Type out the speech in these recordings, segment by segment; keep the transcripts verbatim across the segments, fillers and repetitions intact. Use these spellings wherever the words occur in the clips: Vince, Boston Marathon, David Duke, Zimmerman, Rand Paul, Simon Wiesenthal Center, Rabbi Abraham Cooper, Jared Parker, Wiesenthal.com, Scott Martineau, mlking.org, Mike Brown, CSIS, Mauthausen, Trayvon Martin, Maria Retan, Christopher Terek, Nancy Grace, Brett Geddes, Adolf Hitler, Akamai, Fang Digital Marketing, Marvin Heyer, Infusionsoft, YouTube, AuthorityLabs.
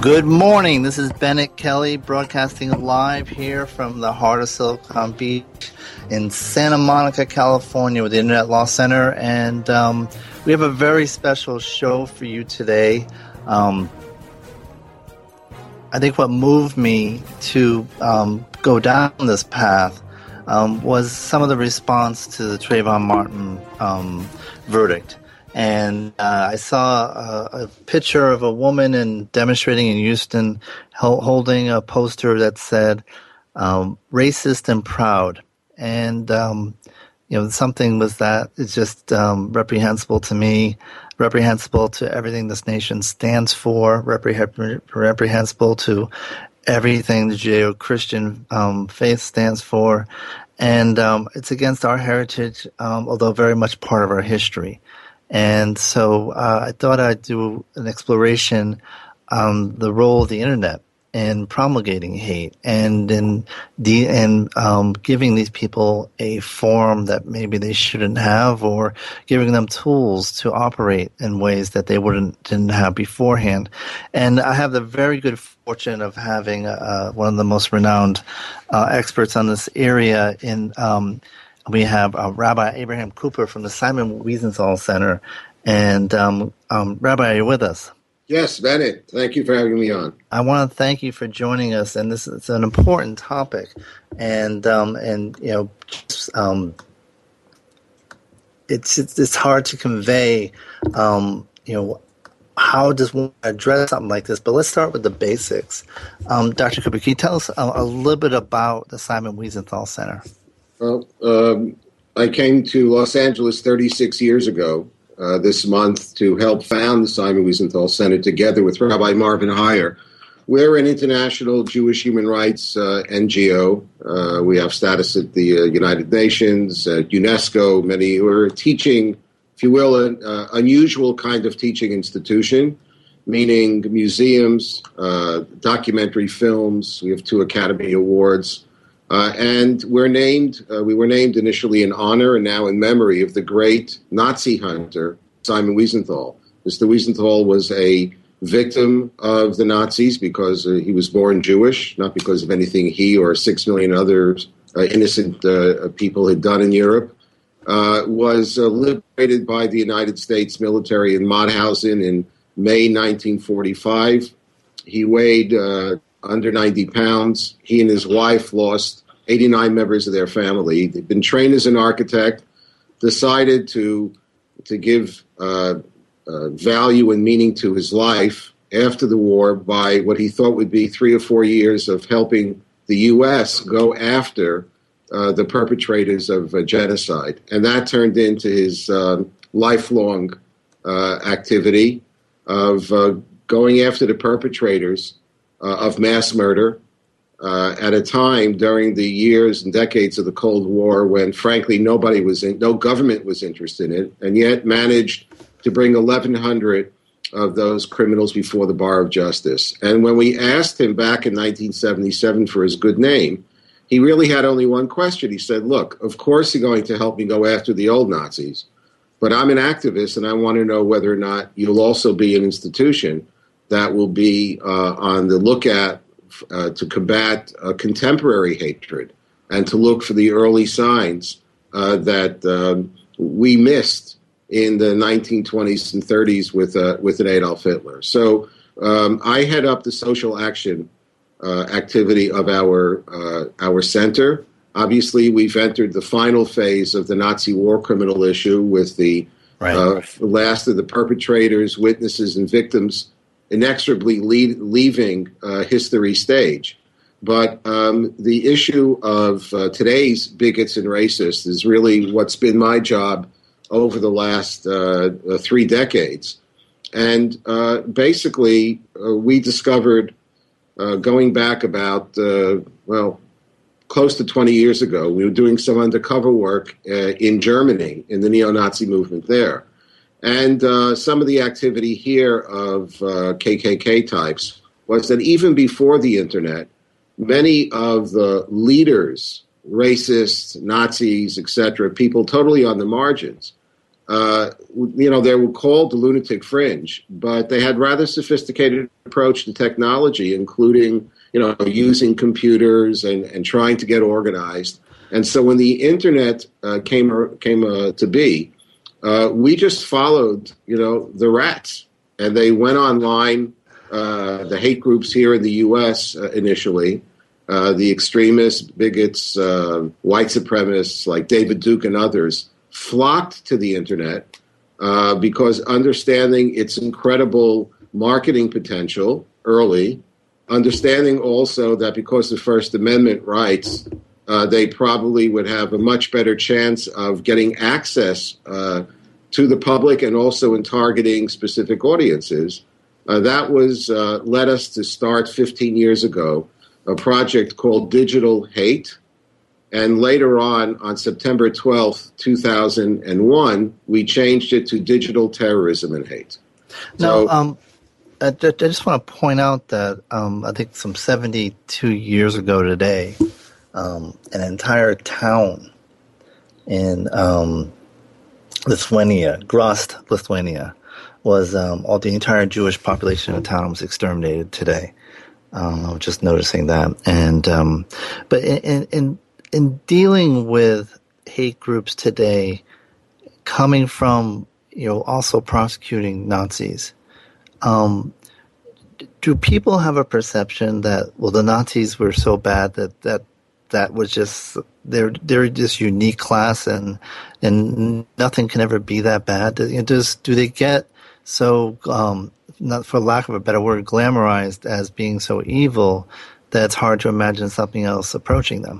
Good morning. This is Bennett Kelly broadcasting live here from the heart of Silicon Beach in Santa Monica, California with the Internet Law Center. And um, we have a very special show for you today. Um, I think what moved me to um, go down this path Um, was some of the response to the Trayvon Martin um, verdict. And uh, I saw a, a picture of a woman in demonstrating in Houston hel- holding a poster that said, um, racist and proud. And, um, you know, something with that is just um, reprehensible to me, reprehensible to everything this nation stands for, repre- reprehensible to everything the Judeo-Christian um, faith stands for, and um, it's against our heritage, um, although very much part of our history. And so uh, I thought I'd do an exploration on the role of the internet in promulgating hate and in de- and um, giving these people a forum that maybe they shouldn't have, or giving them tools to operate in ways that they wouldn't didn't have beforehand. And I have the very good fortune of having uh, one of the most renowned uh, experts on this area. In um, we have uh, Rabbi Abraham Cooper from the Simon Wiesenthal Center, and um, um, Rabbi, are you with us? Yes, Bennett. Thank you for having me on. I want to thank you for joining us, and this is an important topic, and um, and you know, um, it's it's hard to convey, um, you know. How does one address something like this? But let's start with the basics. Um, Doctor Cooper, can you tell us a, a little bit about the Simon Wiesenthal Center? Well, um, I came to Los Angeles thirty-six years ago uh, this month to help found the Simon Wiesenthal Center together with Rabbi Marvin Heyer. We're an international Jewish human rights uh, N G O. Uh, we have status at the uh, United Nations, uh, UNESCO, many who are teaching, if you will, an uh, unusual kind of teaching institution, meaning museums, uh, documentary films. We have two Academy Awards. Uh, and we're named, uh, we were named initially in honor and now in memory of the great Nazi hunter, Simon Wiesenthal. Mister Wiesenthal was a victim of the Nazis because uh, he was born Jewish, not because of anything he or six million other uh, innocent uh, people had done in Europe. Uh, was uh, liberated by the United States military in Mauthausen in May nineteen forty-five. He weighed uh, under ninety pounds. He and his wife lost eighty-nine members of their family. They'd been trained as an architect, decided to to give uh, uh, value and meaning to his life after the war by what he thought would be three or four years of helping the U S go after uh, the perpetrators of uh, genocide. And that turned into his um, lifelong uh, activity of uh, going after the perpetrators uh, of mass murder uh, at a time during the years and decades of the Cold War when, frankly, nobody was in, no government was interested in it, and yet managed to bring eleven hundred of those criminals before the bar of justice. And when we asked him back in nineteen seventy-seven for his good name, he really had only one question. He said, look, of course you're going to help me go after the old Nazis, but I'm an activist and I want to know whether or not you'll also be an institution that will be uh, on the lookout uh, to combat uh, contemporary hatred and to look for the early signs uh, that um, we missed in the nineteen twenties and thirties with uh, with an Adolf Hitler. So um, I head up the social action uh, activity of our uh, our center. Obviously, we've entered the final phase of the Nazi war criminal issue with the right. uh, last of the perpetrators, witnesses, and victims inexorably leave, leaving uh, history stage. But um, the issue of uh, today's bigots and racists is really what's been my job over the last uh, three decades. And uh, basically, uh, we discovered, uh, going back about, uh, well, close to twenty years ago, we were doing some undercover work uh, in Germany, in the neo-Nazi movement there. And uh, some of the activity here of uh, K K K types was that even before the internet, many of the leaders, racists, Nazis, et cetera, people totally on the margins. Uh, you know, they were called the lunatic fringe, but they had rather sophisticated approach to technology, including, you know, using computers and, and trying to get organized. And so when the internet uh, came came uh, to be, uh, we just followed, you know, the rats. And they went online, uh, the hate groups here in the U S uh, initially, Uh, the extremists, bigots, uh, white supremacists like David Duke and others flocked to the internet uh, because understanding its incredible marketing potential early, understanding also that because of First Amendment rights, uh, they probably would have a much better chance of getting access uh, to the public and also in targeting specific audiences. Uh, that was uh, led us to start fifteen years ago a project called Digital Hate. And later on, on September twelfth, two thousand one, we changed it to Digital Terrorism and Hate. Now, so, um, I, I just want to point out that um, I think some seventy-two years ago today, um, an entire town in um, Lithuania, Grost, Lithuania, was um, all the entire Jewish population of the town was exterminated today. Um, I was just noticing that, and um, but in, in in dealing with hate groups today, coming from you know also prosecuting Nazis, um, do people have a perception that well the Nazis were so bad that that, that was just they're they're just unique class and and nothing can ever be that bad? Does do they get so? Um, Not for lack of a better word, glamorized as being so evil that it's hard to imagine something else approaching them?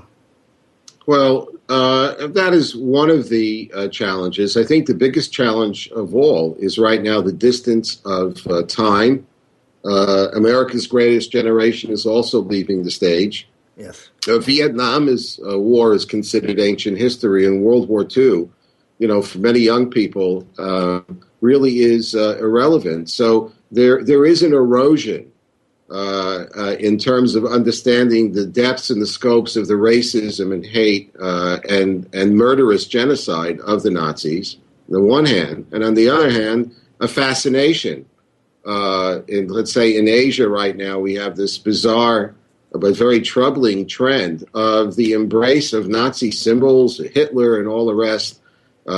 Well, uh, that is one of the uh, challenges. I think the biggest challenge of all is right now the distance of uh, time. Uh, America's greatest generation is also leaving the stage. Yes, uh, Vietnam is uh, war is considered ancient history, and World War Two, you know, for many young people, uh, really is uh, irrelevant. So There, there is an erosion uh, uh, in terms of understanding the depths and the scopes of the racism and hate uh, and and murderous genocide of the Nazis, on the one hand, and on the other hand, a fascination. Uh, in, let's say in Asia right now, we have this bizarre but very troubling trend of the embrace of Nazi symbols, Hitler, and all the rest.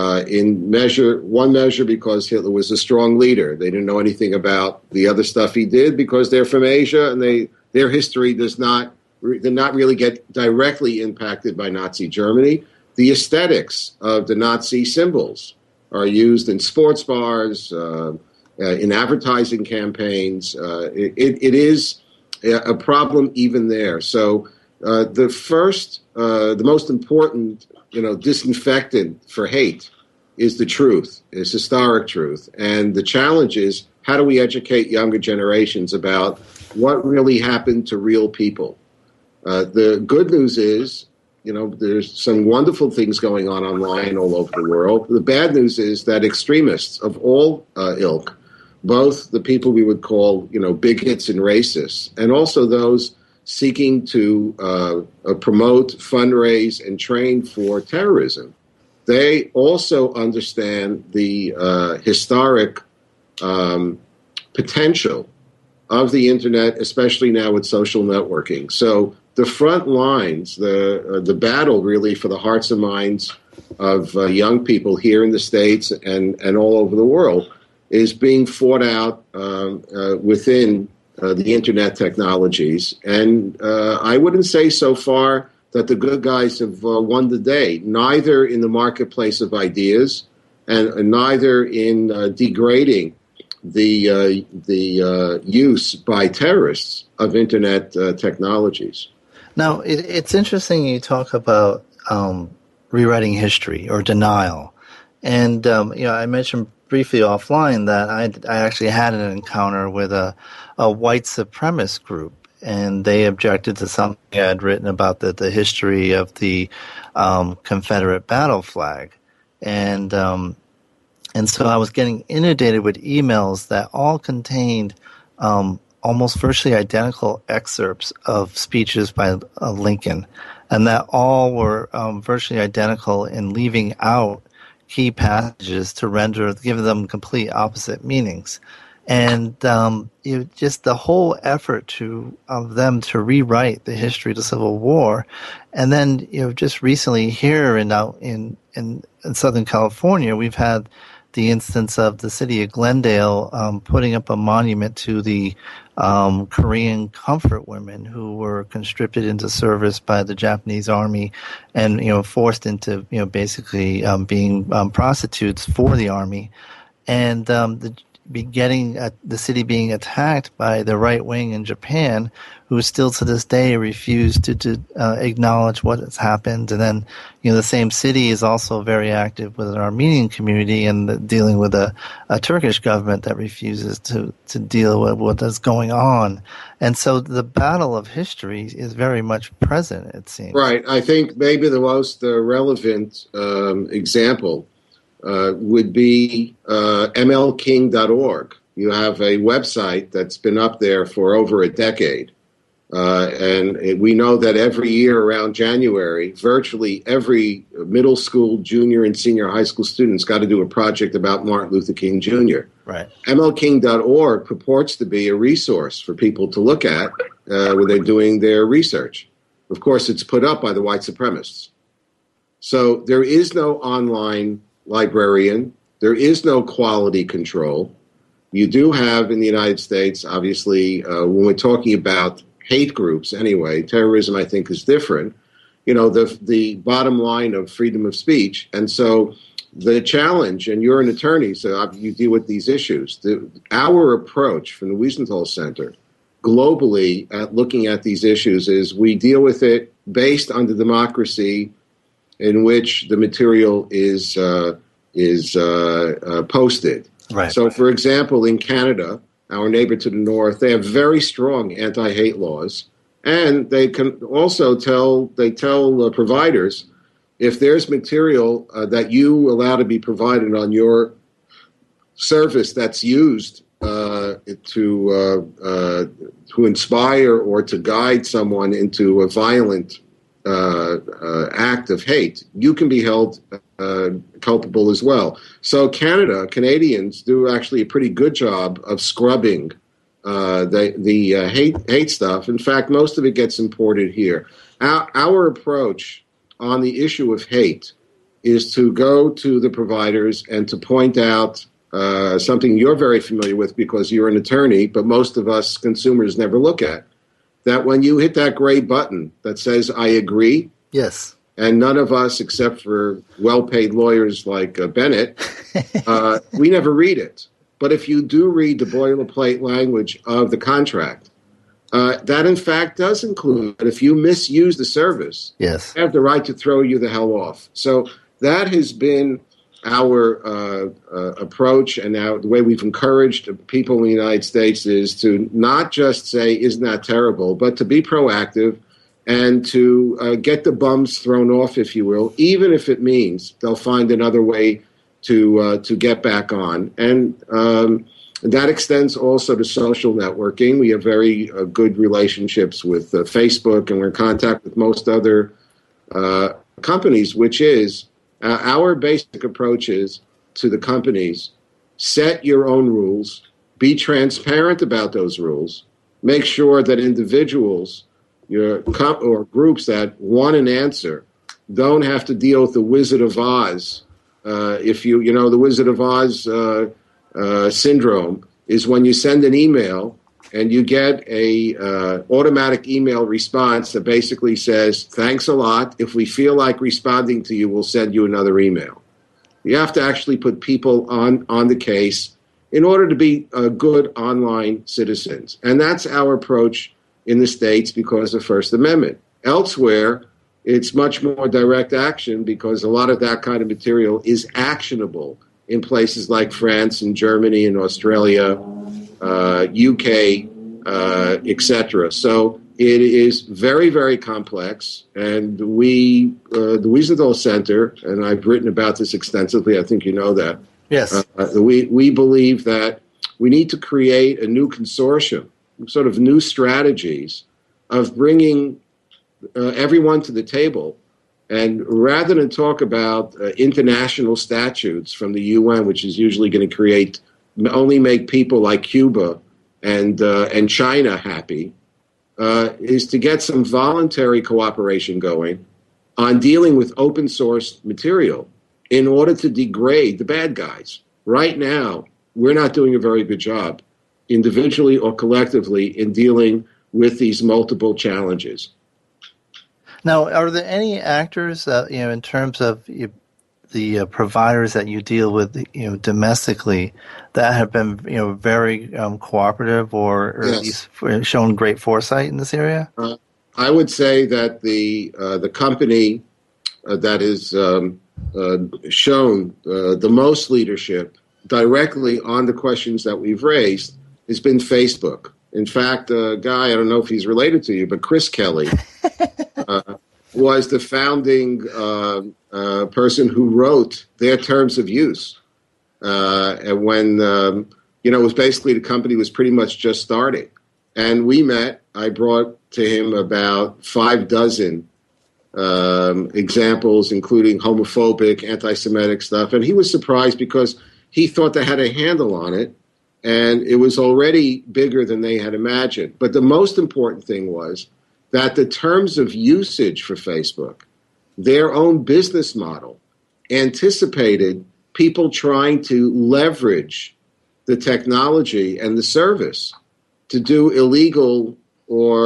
Uh, in measure, one measure because Hitler was a strong leader. They didn't know anything about the other stuff he did because they're from Asia and they their history does not did not really get directly impacted by Nazi Germany. The aesthetics of the Nazi symbols are used in sports bars, uh, uh, in advertising campaigns. Uh, it, it is a problem even there. So uh, the first, uh, the most important, you know, disinfectant for hate is the truth, is historic truth. And the challenge is, how do we educate younger generations about what really happened to real people? Uh, the good news is, you know, there's some wonderful things going on online all over the world. The bad news is that extremists of all uh, ilk, both the people we would call, you know, bigots and racists, and also those seeking to uh, uh, promote, fundraise, and train for terrorism, they also understand the uh, historic um, potential of the internet, especially now with social networking. So the front lines, the uh, the battle really for the hearts and minds of uh, young people here in the States and, and all over the world is being fought out um, uh, within uh, the internet technologies. And uh, I wouldn't say so far that the good guys have uh, won the day, neither in the marketplace of ideas and uh, neither in uh, degrading the uh, the uh, use by terrorists of internet uh, technologies. Now, it, it's interesting you talk about um, rewriting history or denial, and um, you know, I mentioned briefly offline that I, I actually had an encounter with a, a white supremacist group, and they objected to something I had written about the the history of the um, Confederate battle flag, and um, And so I was getting inundated with emails that all contained um, almost virtually identical excerpts of speeches by uh, Lincoln, and that all were um, virtually identical in leaving out key passages to render, give them complete opposite meanings. And um, you know, just the whole effort to of them to rewrite the history of the Civil War, and then you know, just recently here in out in in, in Southern California, we've had the instance of the city of Glendale um, putting up a monument to the um, Korean comfort women who were conscripted into service by the Japanese army, and you know, forced into you know, basically um, being um, prostitutes for the army, and um, the be getting uh, the city being attacked by the right wing in Japan, who still to this day refuse to, to uh, acknowledge what has happened. And then, you know, the same city is also very active with an Armenian community and the, dealing with a, a Turkish government that refuses to, to deal with what is going on. And so the battle of history is very much present, it seems. Right. I think maybe the most uh, relevant um, example Uh, would be uh, m l king dot org. You have a website that's been up there for over a decade. Uh, and we know that every year around January, virtually every middle school, junior, and senior high school student's got to do a project about Martin Luther King Junior Right. m l king dot org purports to be a resource for people to look at uh, when they're doing their research. Of course, it's put up by the white supremacists. So there is no online librarian. There is no quality control. You do have in the United States, obviously, uh, when we're talking about hate groups anyway, terrorism, I think, is different, you know, the the bottom line of freedom of speech. And so the challenge, and you're an attorney, so you deal with these issues. The, our approach from the Wiesenthal Center globally at looking at these issues is we deal with it based on the democracy in which the material is uh, is uh, uh, posted. Right. So, for example, in Canada, our neighbor to the north, they have very strong anti-hate laws, and they can also tell they tell uh, providers if there's material uh, that you allow to be provided on your service that's used uh, to uh, uh, to inspire or to guide someone into a violent Uh, uh, act of hate, you can be held uh, culpable as well. So Canada, Canadians do actually a pretty good job of scrubbing uh, the, the uh, hate, hate stuff. In fact, most of it gets imported here. Our, our approach on the issue of hate is to go to the providers and to point out uh, something you're very familiar with because you're an attorney, but most of us consumers never look at. That when you hit that gray button that says, I agree, yes, and none of us, except for well-paid lawyers like uh, Bennett, uh, we never read it. But if you do read the boilerplate language of the contract, uh, that in fact does include that if you misuse the service, yes, they have the right to throw you the hell off. So that has been our uh, uh, approach, and now the way we've encouraged people in the United States is to not just say, isn't that terrible, but to be proactive and to uh, get the bums thrown off, if you will, even if it means they'll find another way to uh, to get back on. And um, that extends also to social networking. We have very uh, good relationships with uh, Facebook, and we're in contact with most other uh, companies, which is Uh, our basic approach is to the companies, set your own rules, be transparent about those rules, make sure that individuals your comp- or groups that want an answer don't have to deal with the Wizard of Oz. Uh, if you, you know, the Wizard of Oz uh, uh, syndrome is when you send an email and you get a uh, automatic email response that basically says, thanks a lot. If we feel like responding to you, we'll send you another email. You have to actually put people on, on the case in order to be uh, good online citizens. And that's our approach in the States because of the First Amendment. Elsewhere, it's much more direct action because a lot of that kind of material is actionable in places like France and Germany and Australia, Uh, U K, uh, et cetera. So it is very, very complex. And we, uh, the Wiesenthal Center, and I've written about this extensively, I think you know that. Yes. Uh, we, we believe that we need to create a new consortium, sort of new strategies of bringing uh, everyone to the table. And rather than talk about uh, international statutes from the U N, which is usually going to create only make people like Cuba and uh, and China happy, uh, is to get some voluntary cooperation going on dealing with open source material in order to degrade the bad guys. Right now, we're not doing a very good job individually or collectively in dealing with these multiple challenges. Now, are there any actors, uh, you know, in terms of you- the uh, providers that you deal with, you know, domestically that have been, you know, very um, cooperative or, or yes. at least f- shown great foresight in this area? Uh, I would say that the uh, the company uh, that is um, uh, shown uh, the most leadership directly on the questions that we've raised has been Facebook. In fact, a uh, guy, I don't know if he's related to you, but Chris Kelly uh, was the founding uh, uh, person who wrote their terms of use. Uh, and when, um, you know, it was basically the company was pretty much just starting. And we met. I brought to him about five dozen um, examples, including homophobic, anti-Semitic stuff. And he was surprised because he thought they had a handle on it. And it was already bigger than they had imagined. But the most important thing was that the terms of usage for Facebook, their own business model, anticipated people trying to leverage the technology and the service to do illegal or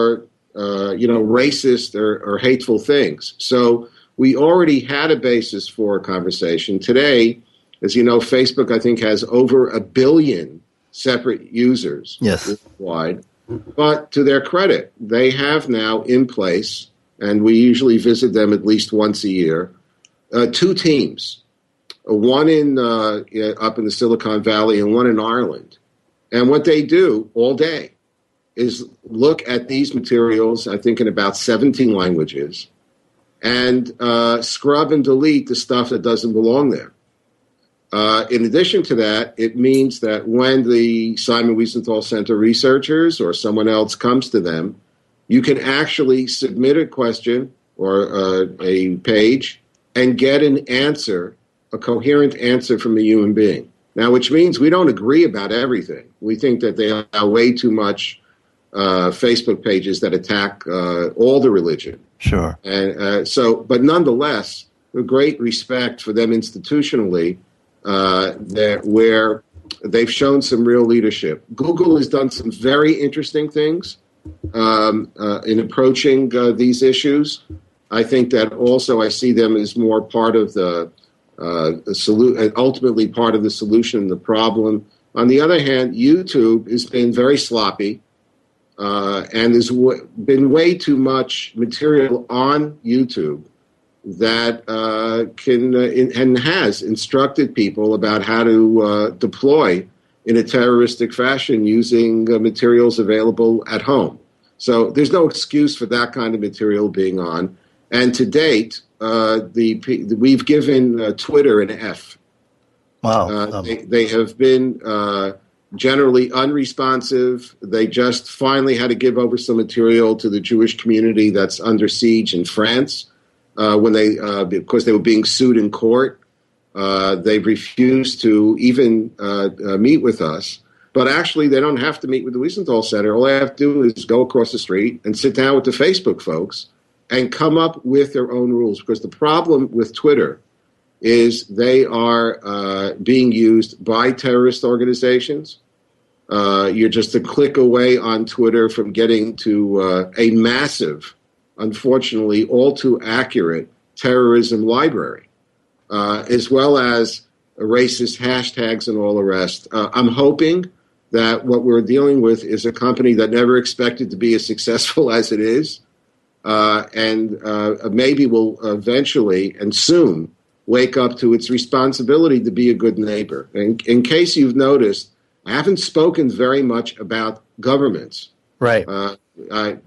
uh, you know, racist or, or hateful things. So we already had a basis for a conversation. Today, as you know, Facebook, I think, has over a billion separate users worldwide. But to their credit, they have now in place, and we usually visit them at least once a year, uh, two teams, one in uh, up in the Silicon Valley and one in Ireland. And what they do all day is look at these materials, I think in about seventeen languages, and uh, scrub and delete the stuff that doesn't belong there. Uh, in addition to that, it means that when the Simon Wiesenthal Center researchers or someone else comes to them, you can actually submit a question or uh, a page and get an answer, a coherent answer from a human being. Now, which means we don't agree about everything. We think that there are way too much uh, Facebook pages that attack uh, all the religion. Sure. And uh, so, but nonetheless, with great respect for them institutionally, Uh, that where they've shown some real leadership. Google has done some very interesting things um, uh, in approaching uh, these issues. I think that also I see them as more part of the, uh, the solu- ultimately part of the solution, the problem, On the other hand, YouTube has been very sloppy, uh, and there's w- been way too much material on YouTube that uh, can uh, in, and has instructed people about how to uh, deploy in a terroristic fashion using uh, materials available at home. So there's no excuse for that kind of material being on. And to date, uh, the we've given uh, Twitter an F. Wow. Uh, they, they have been uh, generally unresponsive. They just finally had to give over some material to the Jewish community that's under siege in France uh, when they uh, because they were being sued in court. Uh, they refused to even uh, uh, meet with us. But actually, they don't have to meet with the Wiesenthal Center. All they have to do is go across the street and sit down with the Facebook folks and come up with their own rules. Because the problem with Twitter is they are uh, being used by terrorist organizations. Uh, you're just a click away on Twitter from getting to uh, a massive, unfortunately, all too accurate terrorism library, uh, as well as racist hashtags and all the rest. Uh, I'm hoping that what we're dealing with is a company that never expected to be as successful as it is, uh, and uh, maybe will eventually and soon wake up to its responsibility to be a good neighbor. In, in case you've noticed, I haven't spoken very much about governments. Right. Uh, I,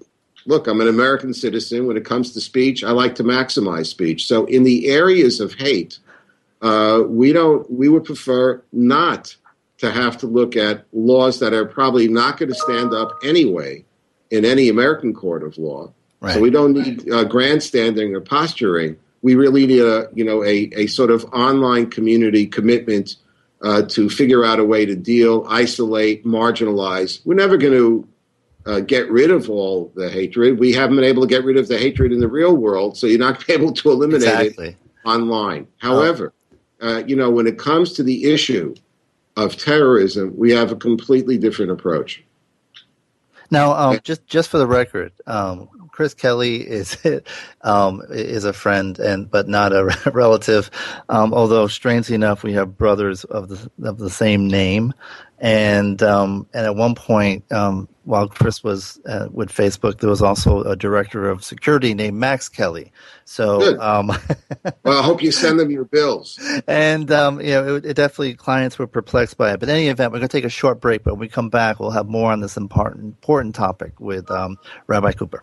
look, I'm an American citizen. When it comes to speech, I like to maximize speech. So in the areas of hate, Uh, we don't. We would prefer not to have to look at laws that are probably not going to stand up anyway in any American court of law. Right. So we don't need uh, grandstanding or posturing. We really need a you know a, a sort of online community commitment uh, to figure out a way to deal, isolate, marginalize. We're never going to uh, get rid of all the hatred. We haven't been able to get rid of the hatred in the real world, so you're not able to eliminate exactly. it online. However. Oh. Uh, you know, when it comes to the issue of terrorism, we have a completely different approach. Now, um, just just for the record, um, Chris Kelly is um, is a friend, and but not a relative. Um, although, strangely enough, we have brothers of the of the same name. And um, and at one point, um, while Chris was uh, with Facebook, there was also a director of security named Max Kelly. So, um, well, I hope you send them your bills. And um, you know, it, it definitely clients were perplexed by it. But in any event, we're going to take a short break. But when we come back, we'll have more on this important important topic with um, Rabbi Cooper.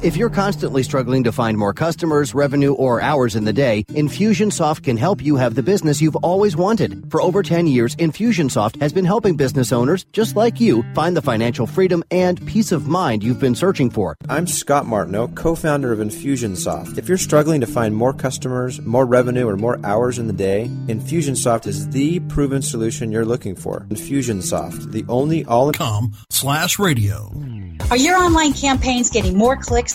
If you're constantly struggling to find more customers, revenue, or hours in the day, Infusionsoft can help you have the business you've always wanted. For over ten years, Infusionsoft has been helping business owners, just like you, find the financial freedom and peace of mind you've been searching for. I'm Scott Martineau, co-founder of Infusionsoft. If you're struggling to find more customers, more revenue, or more hours in the day, Infusionsoft is the proven solution you're looking for. Infusionsoft, the only all-in-com slash radio. Are your online campaigns getting more clicks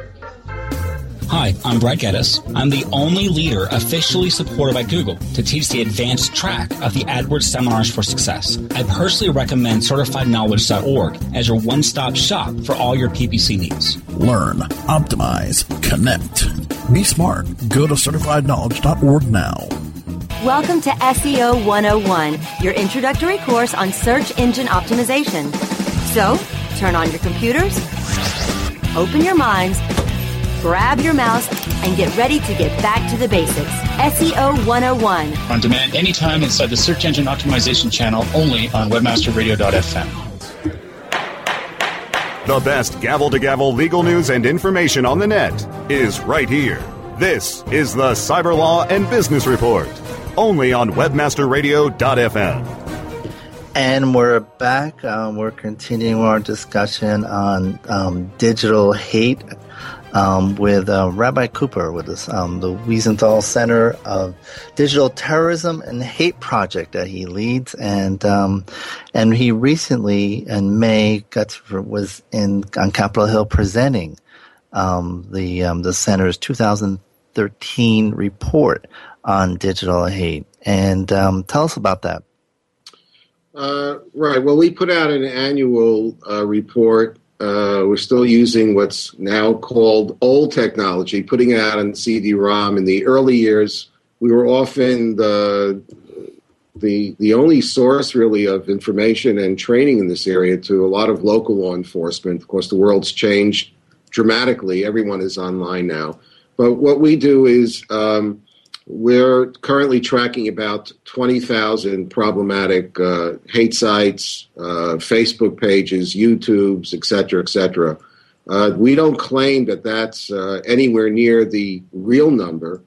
Hi, I'm Brett Geddes. I'm the only leader officially supported by Google to teach the advanced track of the AdWords Seminars for Success. I personally recommend certified knowledge dot org as your one-stop shop for all your P P C needs. Learn, optimize, connect. Be smart. Go to certified knowledge dot org now. Welcome to S E O one oh one, your introductory course on search engine optimization. So, turn on your computers, open your minds, grab your mouse, and get ready to get back to the basics. S E O one oh one. On demand anytime inside the search engine optimization channel, only on webmaster radio dot f m. The best gavel-to-gavel legal news and information on the net is right here. This is the Cyber Law and Business Report. Only on webmaster radio dot f m. And we're back. Um, we're continuing our discussion on um, digital hate um, with uh, Rabbi Cooper with this, um, the Wiesenthal Center of Digital Terrorism and Hate Project that he leads. And um, and he recently, in May, got to, was in on Capitol Hill presenting um, the um, the center's two thousand thirteen report on digital hate. And um, tell us about that. Uh, right. Well, we put out an annual uh, report. Uh, we're still using what's now called old technology, putting it out on C D ROM. In the early years, we were often the the the only source, really, of information and training in this area to a lot of local law enforcement. Of course, the world's changed dramatically. Everyone is online now. But what we do is... Um, We're currently tracking about twenty thousand problematic uh, hate sites, uh, Facebook pages, YouTubes, et cetera, et cetera. Uh, we don't claim that that's uh, anywhere near the real number,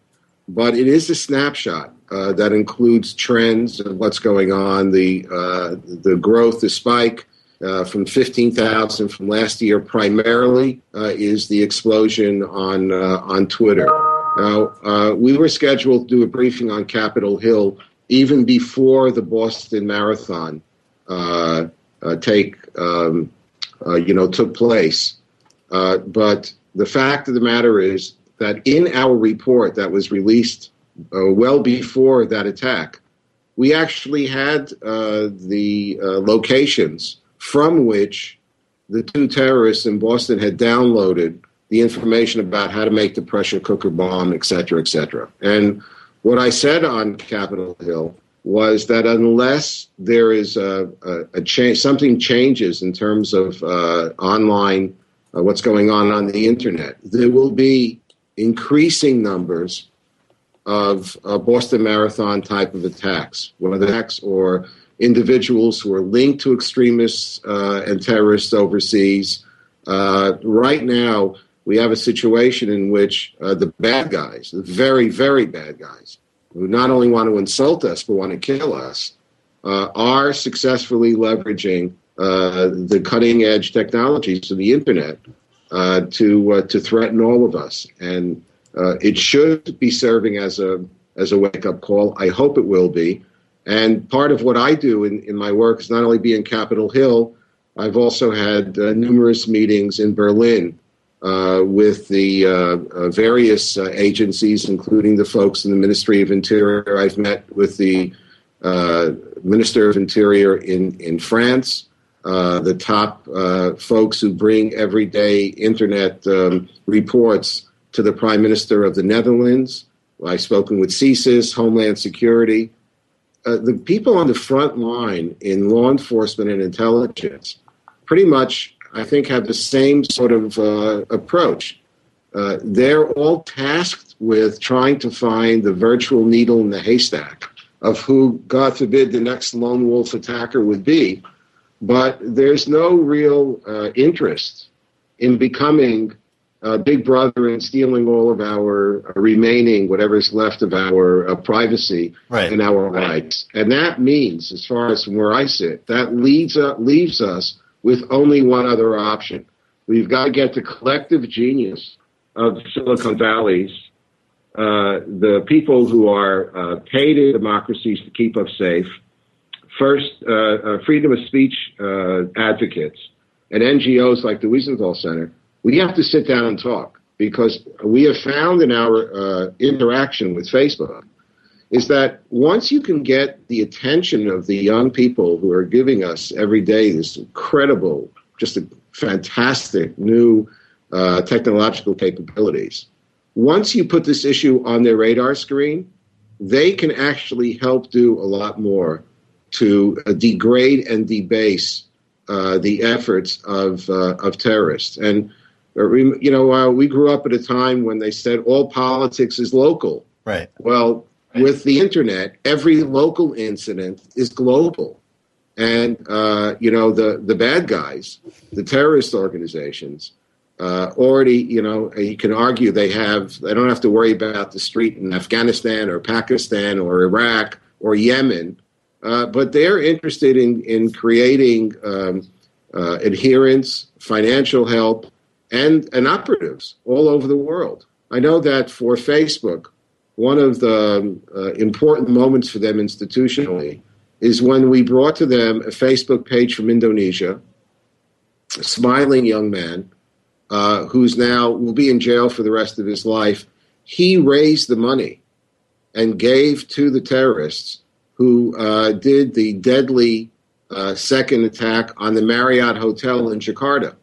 but it is a snapshot uh, that includes trends of what's going on, the, uh, the growth, the spike. Uh, from fifteen thousand from last year primarily uh, is the explosion on uh, on Twitter. Now, uh, we were scheduled to do a briefing on Capitol Hill even before the Boston Marathon uh, uh, take, um, uh, you know, took place. Uh, but the fact of the matter is that in our report that was released uh, well before that attack, we actually had uh, the uh, locations from which the two terrorists in Boston had downloaded the information about how to make the pressure cooker bomb, et cetera, et cetera. And what I said on Capitol Hill was that unless there is a, a, a change, something changes in terms of uh, online, uh, what's going on on the internet, there will be increasing numbers of uh, Boston Marathon type of attacks, whether attacks or individuals who are linked to extremists uh, and terrorists overseas. Uh, right now, we have a situation in which uh, the bad guys, the very, very bad guys, who not only want to insult us but want to kill us, uh, are successfully leveraging uh, the cutting-edge technologies of the internet uh, to uh, to threaten all of us. And uh, it should be serving as a as a wake-up call. I hope it will be. And part of what I do in, in my work is not only be in Capitol Hill. I've also had uh, numerous meetings in Berlin Uh, with the uh, uh, various uh, agencies, including the folks in the Ministry of Interior. I've met with the uh, Minister of Interior in, in France, uh, the top uh, folks who bring everyday internet um, reports to the Prime Minister of the Netherlands. I've spoken with C S I S, Homeland Security. Uh, the people on the front line in law enforcement and intelligence pretty much, I think, have the same sort of uh, approach. Uh, they're all tasked with trying to find the virtual needle in the haystack of who, God forbid, the next lone wolf attacker would be. But there's no real uh, interest in becoming uh, Big Brother and stealing all of our uh, remaining, whatever's left of our uh, privacy right. and our rights. And that means, as far as from where I sit, that leads up, leaves us with only one other option. We've got to get the collective genius of Silicon Valley's, uh, the people who are uh, paid in democracies to keep us safe, first uh, uh, freedom of speech uh, advocates, and N G Os like the Wiesenthal Center. We have to sit down and talk. because we have found in our uh, interaction with Facebook is that once you can get the attention of the young people who are giving us every day this incredible, just a fantastic new uh, technological capabilities, once you put this issue on their radar screen, they can actually help do a lot more to uh, degrade and debase uh, the efforts of uh, of terrorists. And, uh, you know, uh, we grew up at a time when they said all politics is local. Right. Well, with the internet, every local incident is global. And, uh, you know, the, the bad guys, the terrorist organizations, uh, already, you know, you can argue they have, they don't have to worry about the street in Afghanistan or Pakistan or Iraq or Yemen, uh, but they're interested in, in creating um, uh, adherents, financial help, and, and operatives all over the world. I know that for Facebook, one of the um, uh, important moments for them institutionally is when we brought to them a Facebook page from Indonesia, a smiling young man uh, who's now will be in jail for the rest of his life. He raised the money and gave to the terrorists who uh, did the deadly uh, second attack on the Marriott Hotel in Jakarta.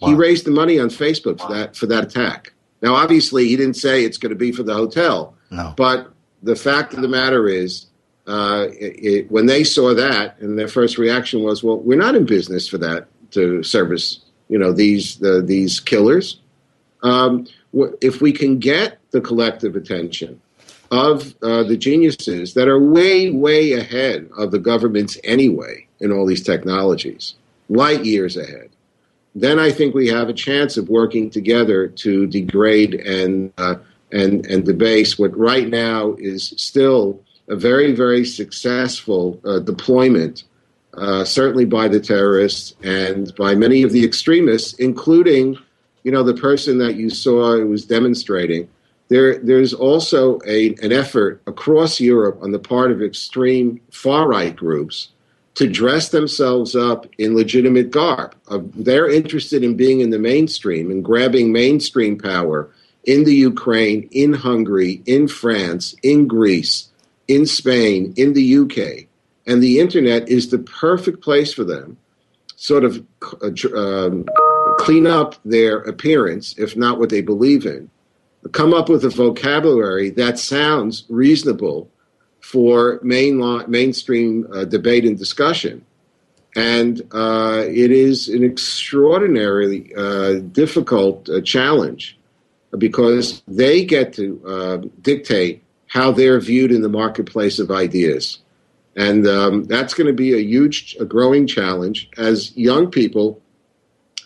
Wow. He raised the money on Facebook for that for that attack. Now, obviously, he didn't say it's going to be for the hotel. No. But the fact of the matter is, uh, it, it, when they saw that, and their first reaction was, well, we're not in business for that to service, you know, these the, these killers. Um, wh- if we can get the collective attention of uh, the geniuses that are way, way ahead of the governments anyway in all these technologies, light years ahead, then I think we have a chance of working together to degrade and uh, and and debase what right now is still a very, very successful uh, deployment, uh, certainly by the terrorists and by many of the extremists, including, you know, the person that you saw who was demonstrating. There, there's also a, an effort across Europe on the part of extreme far-right groups to dress themselves up in legitimate garb. Uh, they're interested in being in the mainstream and grabbing mainstream power in the Ukraine, in Hungary, in France, in Greece, in Spain, in the U K. And the internet is the perfect place for them, sort of um, clean up their appearance, if not what they believe in, come up with a vocabulary that sounds reasonable for main law, mainstream uh, debate and discussion. And uh, it is an extraordinarily uh, difficult uh, challenge because they get to uh, dictate how they're viewed in the marketplace of ideas. And um, that's going to be a huge, a growing challenge as young people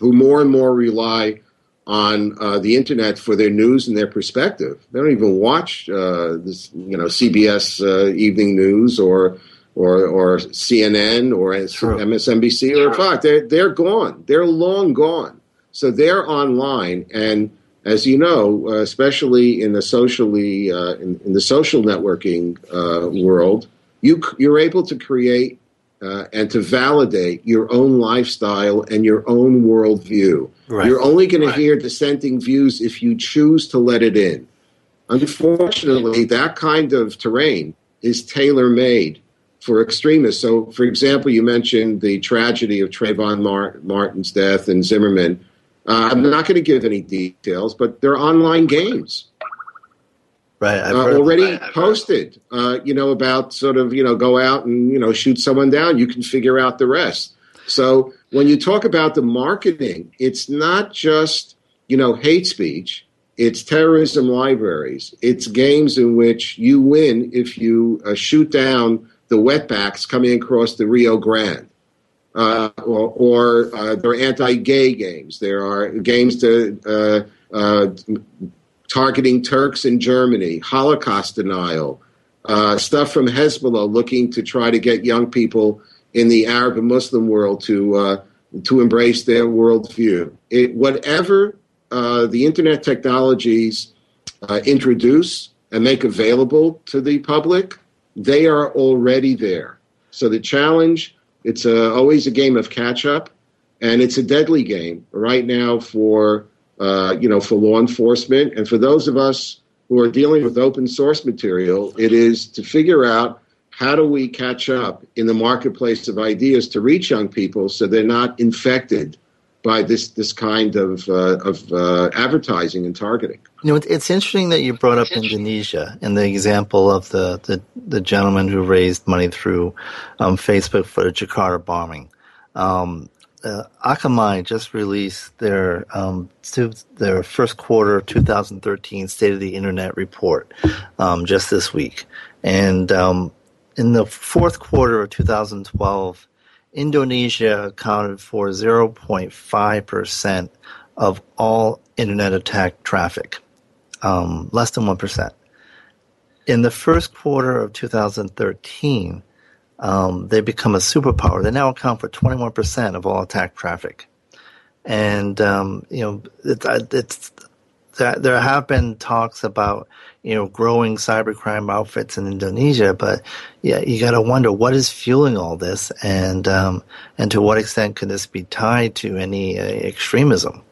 who more and more rely on uh, the internet for their news and their perspective. They don't even watch uh, this, you know, C B S uh, evening news or or or C N N or True. M S N B C or Fox. They're they're gone. They're long gone. So they're online, and as you know, uh, especially in the socially uh, in, in the social networking uh, world, you you're able to create Uh, and to validate your own lifestyle and your own worldview. Right. You're only going right. to hear dissenting views if you choose to let it in. Unfortunately, that kind of terrain is tailor-made for extremists. So, for example, you mentioned the tragedy of Trayvon Mar- Martin's death and Zimmerman. Uh, I'm not going to give any details, but they're online games. Right, I've uh, already that. posted, uh, you know, about sort of, you know, go out and, you know, shoot someone down. You can figure out the rest. So when you talk about the marketing, it's not just, you know, hate speech. It's terrorism libraries. It's games in which you win if you uh, shoot down the wetbacks coming across the Rio Grande. Uh, or or uh, there are anti-gay games. There are games to uh, uh, targeting Turks in Germany, Holocaust denial, uh, stuff from Hezbollah looking to try to get young people in the Arab and Muslim world to uh, to embrace their worldview. It, whatever uh, the internet technologies uh, introduce and make available to the public, they are already there. So the challenge, it's a, always a game of catch-up, and it's a deadly game right now for uh, you know, for law enforcement. And for those of us who are dealing with open source material, it is to figure out how do we catch up in the marketplace of ideas to reach young people so they're not infected by this this kind of uh, of uh, advertising and targeting. You know, it's interesting that you brought up Indonesia and the example of the, the, the gentleman who raised money through um, Facebook for the Jakarta bombing. Um, uh, Akamai just released their um, their first quarter twenty thirteen State of the Internet report um, just this week, and um, in the fourth quarter of two thousand twelve. Indonesia accounted for zero point five percent of all internet attack traffic, um, less than one percent. In the first quarter of two thousand thirteen, um, they become a superpower. They now account for twenty-one percent of all attack traffic. And, um, you know, it, it's there have been talks about, you know, growing cybercrime outfits in Indonesia, but yeah, you got to wonder what is fueling all this, and um, and to what extent could this be tied to any uh, extremism?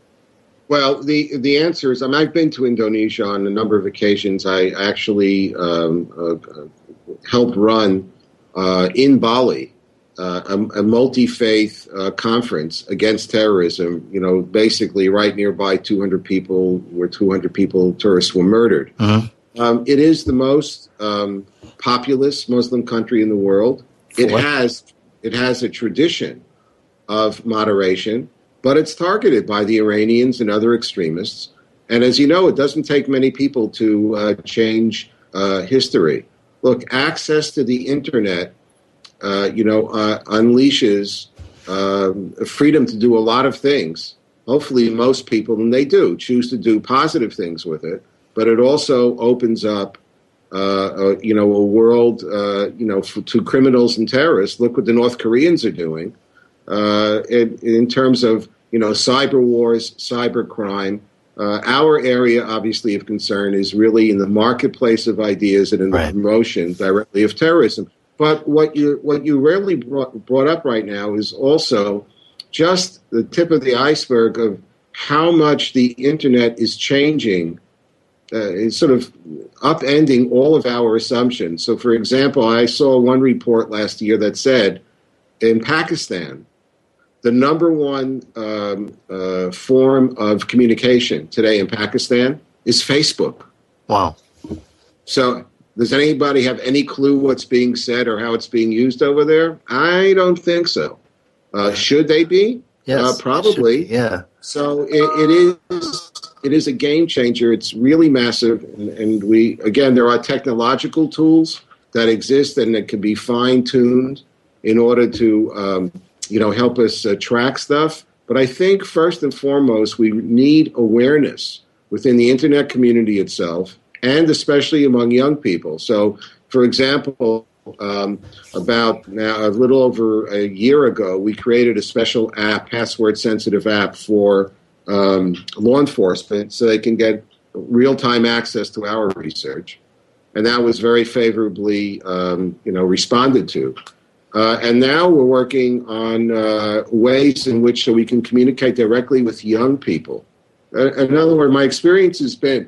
Well, the the answer is, I mean, I've been to Indonesia on a number of occasions. I actually um, uh, helped run uh, in Bali uh, a, a multi-faith uh, conference against terrorism. You know, basically right nearby, two hundred people where two hundred people tourists were murdered. Uh-huh. Um, it is the most um, populous Muslim country in the world. For it what? has it has a tradition of moderation, but it's targeted by the Iranians and other extremists. And as you know, it doesn't take many people to uh, change uh, history. Look, access to the internet, uh, you know, uh, unleashes um, freedom to do a lot of things. Hopefully, most people, and they do, choose to do positive things with it. But it also opens up, uh, a, you know, a world, uh, you know, for, to criminals and terrorists. Look what the North Koreans are doing uh, in, in terms of, you know, cyber wars, cyber crime. Uh, our area, obviously, of concern is really in the marketplace of ideas and in right. the promotion directly of terrorism. But what you what you rarely brought, brought up right now is also just the tip of the iceberg of how much the internet is changing. Uh, it's sort of upending all of our assumptions. So, for example, I saw one report last year that said in Pakistan, the number one um, uh, form of communication today in Pakistan is Facebook. Wow. So does anybody have any clue what's being said or how it's being used over there? I don't think so. Uh, should they be? Yes, uh, probably. Should, yeah. So it, it is... It is a game changer. It's really massive. And, and we, again, there are technological tools that exist and that can be fine-tuned in order to, um, you know, help us uh, track stuff. But I think first and foremost, we need awareness within the internet community itself and especially among young people. So, for example, um, about now a little over a year ago, we created a special app, password-sensitive app for Um, law enforcement so they can get real-time access to our research. And that was very favorably, um, you know, responded to. Uh, and now we're working on uh, ways in which so we can communicate directly with young people. Uh, in other words, my experience has been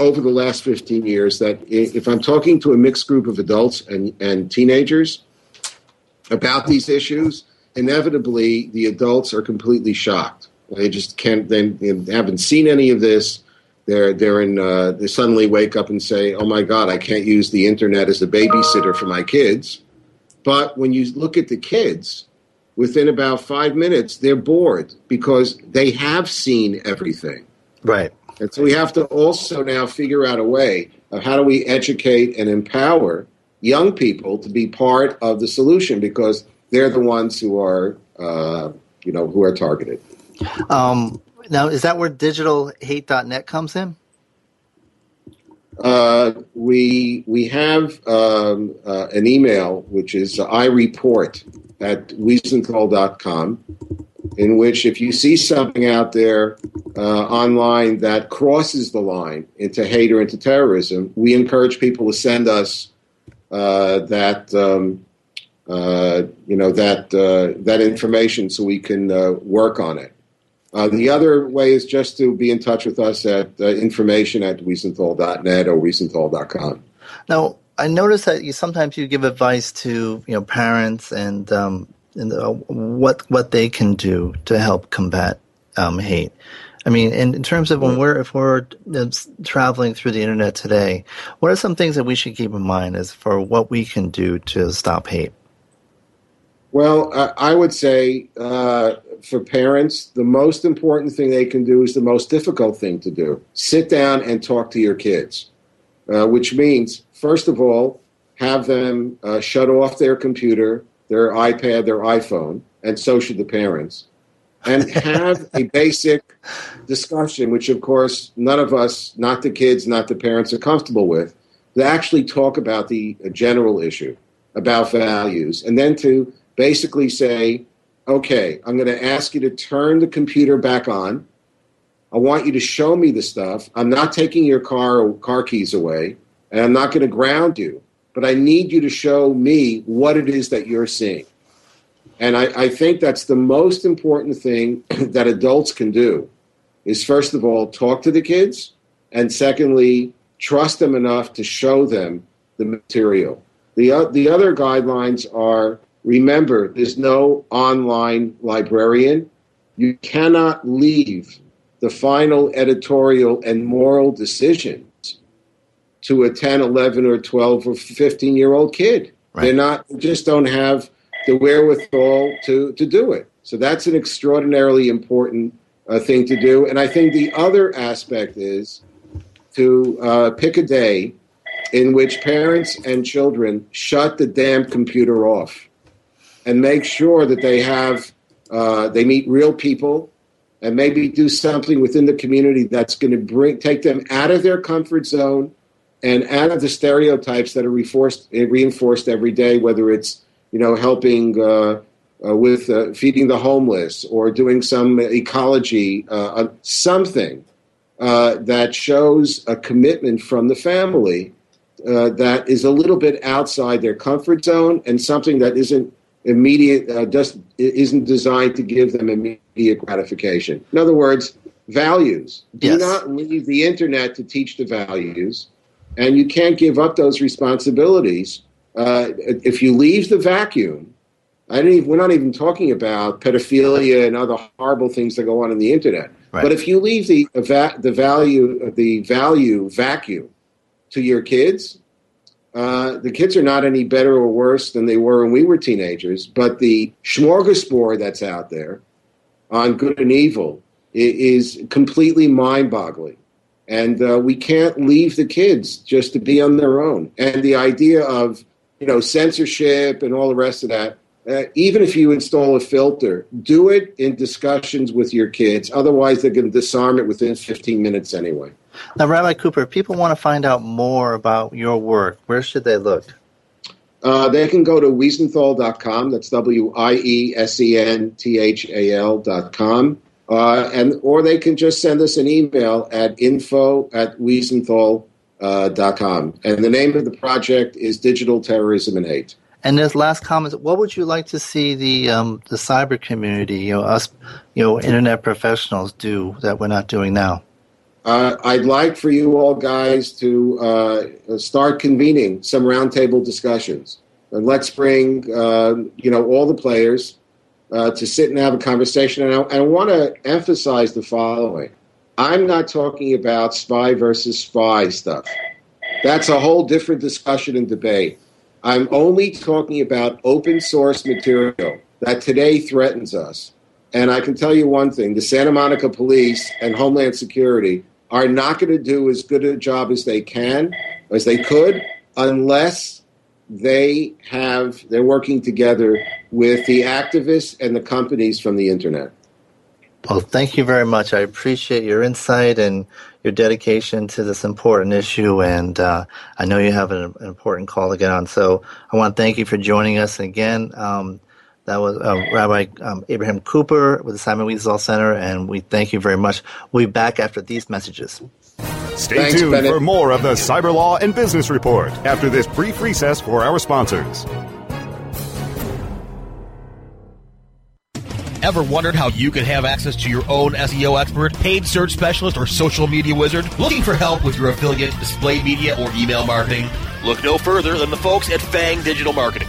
over the last fifteen years that if I'm talking to a mixed group of adults and, and teenagers about these issues, inevitably the adults are completely shocked. They just can't. They, they haven't seen any of this. They're they're in. Uh, they suddenly wake up and say, "Oh my God, I can't use the internet as a babysitter for my kids." But when you look at the kids, within about five minutes, they're bored because they have seen everything. Right. And so we have to also now figure out a way of how do we educate and empower young people to be part of the solution because they're the ones who are, uh, you know, who are targeted. Um, now, is that where digital hate dot net comes in? Uh, we we have um, uh, an email, which is uh, I report at Wiesenthal dot com, in which if you see something out there uh, online that crosses the line into hate or into terrorism, we encourage people to send us uh, that um Uh, you know, that uh, that information so we can uh, work on it. Uh, the other way is just to be in touch with us at uh, information at Wiesenthal dot net or Wiesenthal dot com. Now, I noticed that you sometimes you give advice to you know parents and um, and uh, what what they can do to help combat um, hate. I mean, in, in terms of when we're if we're uh, traveling through the internet today, what are some things that we should keep in mind as for what we can do to stop hate? Well, uh, I would say uh, for parents, the most important thing they can do is the most difficult thing to do: sit down and talk to your kids. Uh, which means, first of all, have them uh, shut off their computer, their iPad, their iPhone, and so should the parents. And have a basic discussion, which, of course, none of us, not the kids, not the parents, are comfortable with, to actually talk about the general issue, about values, and then to basically say, okay, I'm going to ask you to turn the computer back on. I want you to show me the stuff. I'm not taking your car or car keys away, and I'm not going to ground you, but I need you to show me what it is that you're seeing. And I, I think that's the most important thing that adults can do is, first of all, talk to the kids, and secondly, trust them enough to show them the material. The, uh, the other guidelines are, remember, there's no online librarian. You cannot leave the final editorial and moral decisions to a ten, eleven, or twelve, or fifteen-year-old kid. Right. They're not, just don't have the wherewithal to, to do it. So that's an extraordinarily important uh, thing to do. And I think the other aspect is to uh, pick a day in which parents and children shut the damn computer off and make sure that they have, uh, they meet real people and maybe do something within the community that's going to bring take them out of their comfort zone and out of the stereotypes that are reinforced, reinforced every day, whether it's you know, helping uh, uh, with uh, feeding the homeless or doing some ecology, uh, something uh, that shows a commitment from the family uh, that is a little bit outside their comfort zone and something that isn't immediate, uh, just isn't designed to give them immediate gratification. In other words, values. Yes. Do not leave the internet to teach the values, and you can't give up those responsibilities. Uh, if you leave the vacuum, I don't even, we're not even talking about pedophilia and other horrible things that go on in the internet. Right. But if you leave the eva- the value the value vacuum to your kids, uh, the kids are not any better or worse than they were when we were teenagers. But the smorgasbord that's out there on good and evil is completely mind-boggling, and uh, we can't leave the kids just to be on their own. And the idea of you know, censorship and all the rest of that, uh, even if you install a filter, do it in discussions with your kids. Otherwise, they're going to disarm it within fifteen minutes anyway. Now, Rabbi Cooper, if people want to find out more about your work, where should they look? Uh, they can go to Wiesenthal dot com. That's W I E S E N T H A L dot com. Uh, and or they can just send us an email at info at Wiesenthal dot com. Uh, dot com. And the name of the project is Digital Terrorism and Hate. And this last comment, what would you like to see the um, the cyber community, you know, us, you know, internet professionals do that we're not doing now? Uh, I'd like for you all guys to uh, start convening some roundtable discussions. And let's bring, uh, you know, all the players uh, to sit and have a conversation. And I, I want to emphasize the following. I'm not talking about spy versus spy stuff. That's a whole different discussion and debate. I'm only talking about open source material that today threatens us. And I can tell you one thing, the Santa Monica Police and Homeland Security are not going to do as good a job as they can, as they could, unless they have, they're working together with the activists and the companies from the internet. Well, thank you very much. I appreciate your insight and your dedication to this important issue, and uh, I know you have an, an important call to get on. So I want to thank you for joining us again. Um, that was uh, Rabbi um, Abraham Cooper with the Simon Wiesenthal Center, and we thank you very much. We'll be back after these messages. Stay Thanks, tuned Bennett. For more of the Cyber Law and Business Report after this brief recess for our sponsors. Ever wondered how you could have access to your own S E O expert, paid search specialist, or social media wizard? Looking for help with your affiliate, display media, or email marketing? Look no further than the folks at Fang Digital Marketing.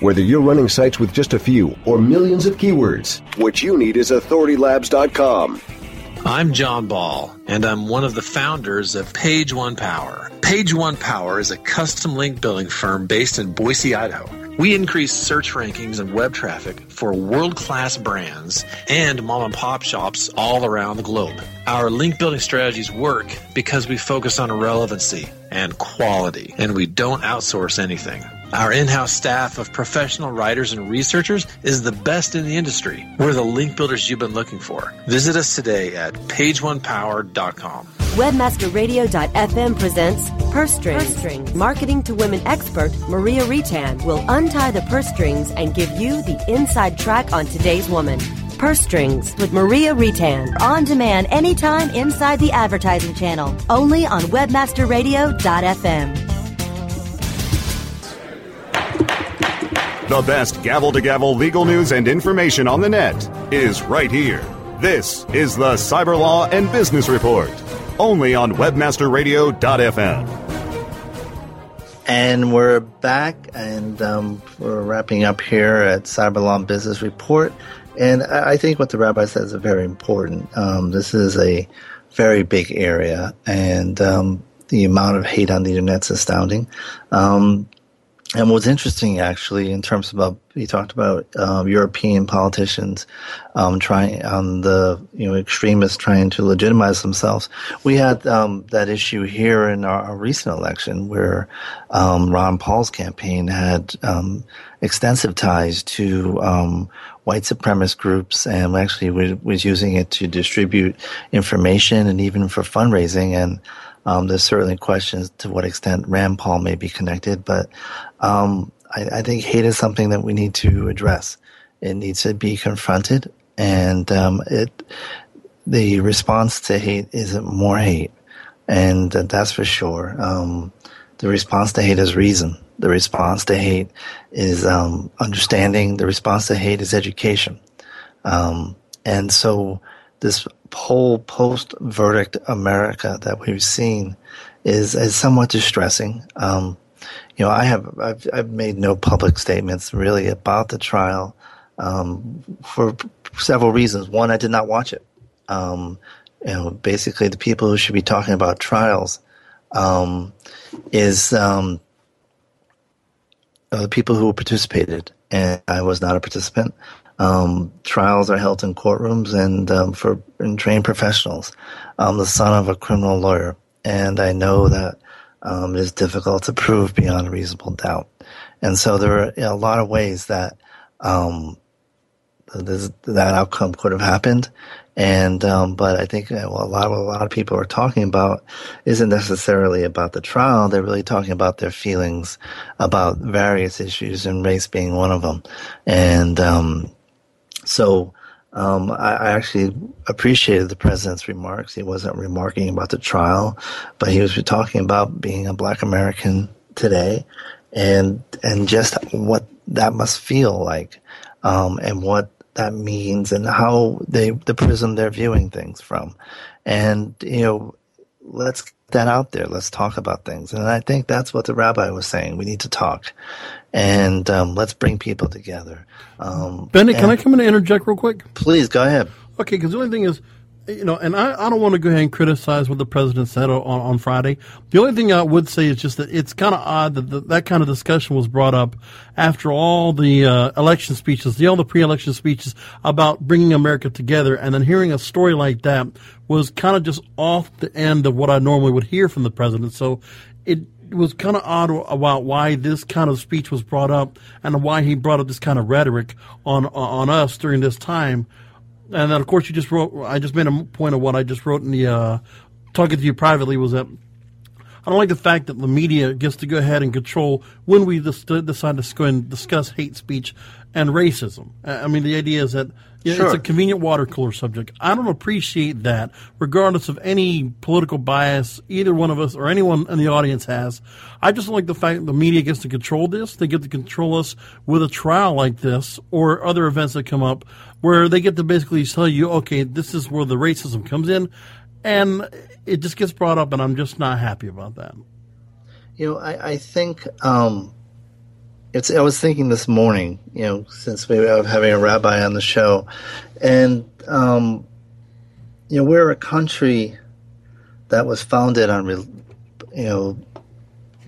Whether you're running sites with just a few or millions of keywords, what you need is authority labs dot com. I'm John Ball, and I'm one of the founders of Page One Power. Page One Power is a custom link building firm based in Boise, Idaho. We increase search rankings and web traffic for world-class brands and mom-and-pop shops all around the globe. Our link building strategies work because we focus on relevancy and quality, and we don't outsource anything. Our in-house staff of professional writers and researchers is the best in the industry. We're the link builders you've been looking for. Visit us today at page one power dot com. webmaster radio dot f m presents Purse Strings. Purse Strings. Marketing to Women expert Maria Retan will untie the purse strings and give you the inside track on today's woman. Purse Strings with Maria Retan. On demand anytime inside the advertising channel. Only on webmaster radio dot f m. The best gavel-to-gavel legal news and information on the net is right here. This is the Cyber Law and Business Report, only on webmaster radio dot f m. And we're back, and um, we're wrapping up here at Cyber Law and Business Report. And I think what the rabbi says is very important. Um, this is a very big area, and um, the amount of hate on the internet is astounding. Um And what's interesting, actually, in terms of you talked about um, European politicians um, trying um, the you know extremists trying to legitimize themselves. We had um, that issue here in our, our recent election, where um, Ron Paul's campaign had um, extensive ties to um, white supremacist groups, and actually was, was using it to distribute information and even for fundraising. And Um, there's certainly questions to what extent Rand Paul may be connected, but um, I, I think hate is something that we need to address. It needs to be confronted, and um, it the response to hate isn't more hate, and that's for sure. Um, the response to hate is reason. The response to hate is um, understanding. The response to hate is education. Um, and so this whole post-verdict America that we've seen is, is somewhat distressing. Um, you know, I have I've, I've made no public statements really about the trial um, for several reasons. One, I did not watch it. Um, you know, basically, the people who should be talking about trials um, is um, the people who participated, and I was not a participant. Um, trials are held in courtrooms and um, for and trained professionals. I'm the son of a criminal lawyer, and I know that um, it is difficult to prove beyond reasonable doubt. And so there are a lot of ways that um, this, that outcome could have happened. And um, but I think a lot of what a lot of people are talking about isn't necessarily about the trial. They're really talking about their feelings about various issues, and race being one of them. And um, So um, I, I actually appreciated the president's remarks. He wasn't remarking about the trial, but he was talking about being a black American today, and and just what that must feel like, um, and what that means, and how they the prism they're viewing things from. And, you know, let's get that out there. Let's talk about things. And I think that's what the rabbi was saying. We need to talk. And um, let's bring people together. Um, Bennett, can I come in and interject real quick? Please, go ahead. Okay, because the only thing is, you know, and I, I don't want to go ahead and criticize what the president said on, on Friday. The only thing I would say is just that it's kind of odd that the, that kind of discussion was brought up after all the uh, election speeches, the all the pre-election speeches about bringing America together, and then hearing a story like that was kind of just off the end of what I normally would hear from the president. So it was kind of odd about why this kind of speech was brought up and why he brought up this kind of rhetoric on on us during this time. And then, of course, you just wrote, I just made a point of what I just wrote in the, uh, talking to you privately, was that I don't like the fact that the media gets to go ahead and control when we dis- decide to go and discuss hate speech and racism. I mean, the idea is that yeah, sure. it's a convenient water cooler subject. I don't appreciate that, regardless of any political bias either one of us or anyone in the audience has. I just don't like the fact that the media gets to control this. They get to control us with a trial like this or other events that come up where they get to basically tell you, okay, this is where the racism comes in. And it just gets brought up, and I'm just not happy about that. You know, I, I think um, it's. I was thinking this morning, you know, since we were having a rabbi on the show, and um, you know, we're a country that was founded on, you know,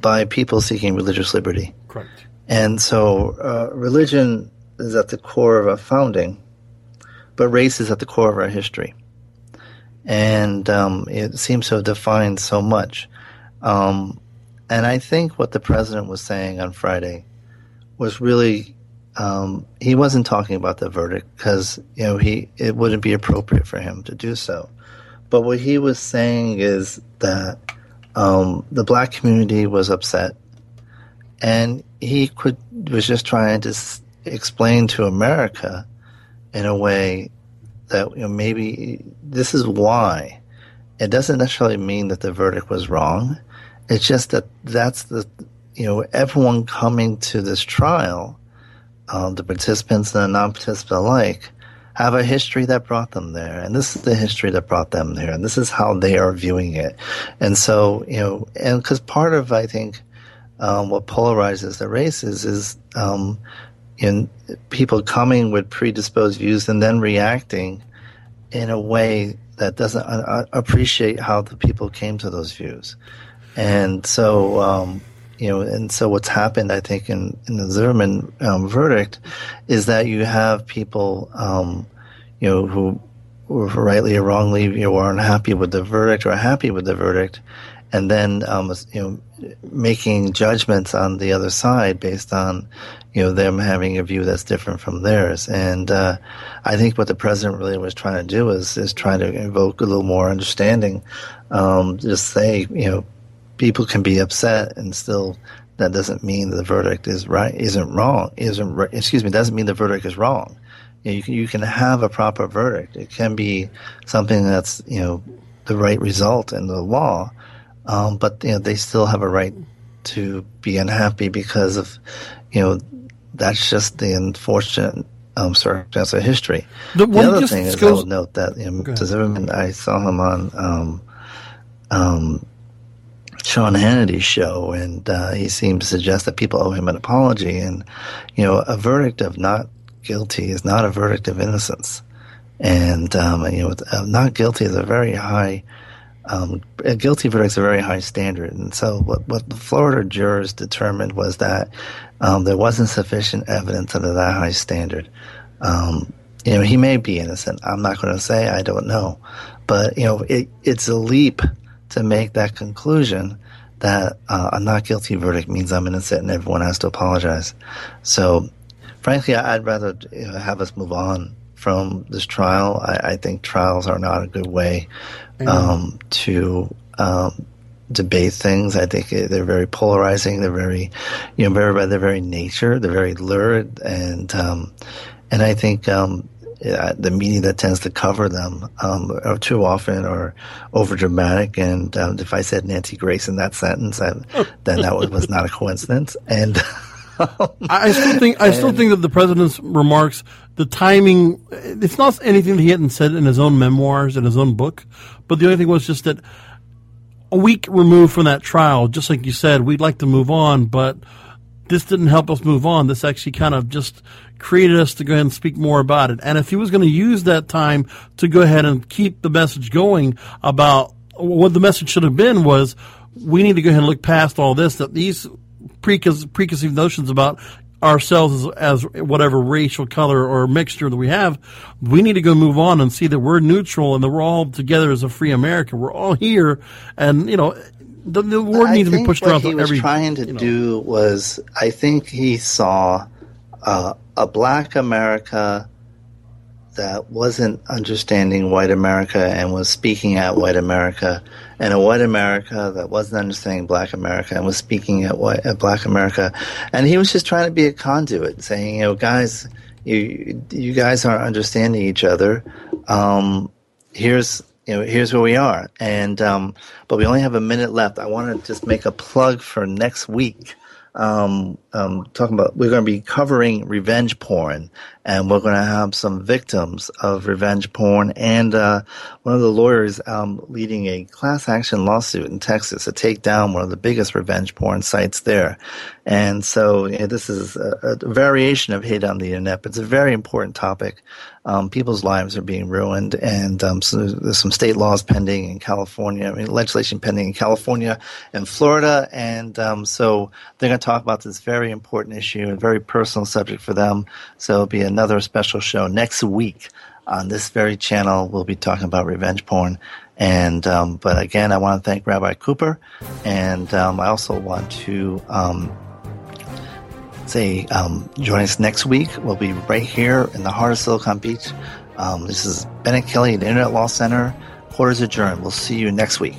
by people seeking religious liberty. Correct. And so, uh, religion is at the core of our founding, but race is at the core of our history. And um, it seems to have defined so much. Um, and I think what the president was saying on Friday was really um, – he wasn't talking about the verdict because, you know, he it wouldn't be appropriate for him to do so. But what he was saying is that um, the black community was upset, and he could was just trying to s- explain to America in a way that, you know, maybe this is why. It doesn't necessarily mean that the verdict was wrong. It's just that that's the, you know, everyone coming to this trial, um, the participants and the non-participants alike, have a history that brought them there. And this is the history that brought them there. And this is how they are viewing it. And so, you know, and because part of, I think, um, what polarizes the races is, um, in people coming with predisposed views and then reacting in a way that doesn't uh, appreciate how the people came to those views. And so, um, you know, and so what's happened, I think, in, in the Zimmerman um, verdict is that you have people, um, you know, who, who rightly or wrongly, you know, are unhappy with the verdict or are happy with the verdict, and then, um, you know, making judgments on the other side based on, you know, them having a view that's different from theirs. And uh, I think what the president really was trying to do is is trying to invoke a little more understanding. Um, just say, you know, people can be upset, and still that doesn't mean the verdict is right, isn't wrong, isn't excuse me, doesn't mean the verdict is wrong. You know, you can you can have a proper verdict. It can be something that's, you know, the right result in the law. Um, but, you know, they still have a right to be unhappy because of, you know, that's just the unfortunate um, circumstance of history. The, the other thing is, goes, I will note that, you know, Zimmerman, I saw him on um, um, Sean Hannity's show, and uh, he seemed to suggest that people owe him an apology. And, you know, a verdict of not guilty is not a verdict of innocence. And, um, you know, not guilty is a very high Um, a guilty verdict is a very high standard, and so what, what the Florida jurors determined was that um, there wasn't sufficient evidence under that high standard. Um, you know, he may be innocent. I'm not going to say I don't know, but you know, it, it's a leap to make that conclusion that uh, a not guilty verdict means I'm innocent and everyone has to apologize. So, frankly, I'd rather you know, have us move on from this trial. I, I think trials are not a good way um, to um, debate things. I think they're very polarizing. They're very, you know, very by their very nature, they're very lurid, and um, and I think um, yeah, the media that tends to cover them um, are too often are over dramatic. And um, if I said Nancy Grace in that sentence, I, then that was not a coincidence. And I still think I still think that the president's remarks, the timing, it's not anything that he hadn't said in his own memoirs, in his own book, but the only thing was just that a week removed from that trial, just like you said, we'd like to move on, but this didn't help us move on. This actually kind of just created us to go ahead and speak more about it. And if he was going to use that time to go ahead and keep the message going about what the message should have been was, we need to go ahead and look past all this, that these preconce- preconceived notions about ourselves as, as whatever racial color or mixture that we have, we need to go move on and see that we're neutral and that we're all together as a free America. We're all here, and, you know, the, the word needs to be pushed around. I think what he was trying to do was, I think he saw uh, a black America that wasn't understanding white America and was speaking at white America, and a white America that wasn't understanding black America and was speaking at white, at black America. And he was just trying to be a conduit, saying, you know, guys, you you guys aren't understanding each other. Um, here's you know here's where we are. And um, but we only have a minute left. I want to just make a plug for next week. Um, um, talking about, we're going to be covering revenge porn, and we're going to have some victims of revenge porn, and uh, one of the lawyers um, leading a class action lawsuit in Texas to take down one of the biggest revenge porn sites there. And so, you know, this is a, a variation of hate on the internet, but it's a very important topic. Um, people's lives are being ruined, and um, so there's some state laws pending in California, I mean, legislation pending in California and Florida, and um, so they're going to talk about this very important issue and very personal subject for them. So it'll be another special show next week on this very channel. We'll be talking about revenge porn, and um, but again, I want to thank Rabbi Cooper, and um, I also want to um, say um, join us next week. We'll be right here in the heart of Silicon Beach. Um, this is Bennett Kelly at the Internet Law Center. Court is adjourned. We'll see you next week.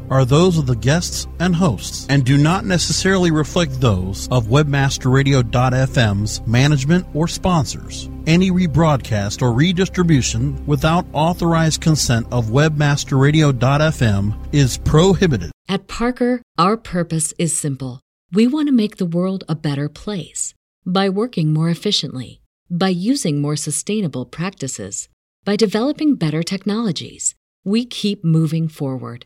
are those of the guests and hosts and do not necessarily reflect those of Webmaster Radio dot f m's management or sponsors. Any rebroadcast or redistribution without authorized consent of Webmaster Radio dot f m is prohibited. At Parker, our purpose is simple. We want to make the world a better place by working more efficiently, by using more sustainable practices, by developing better technologies. We keep moving forward.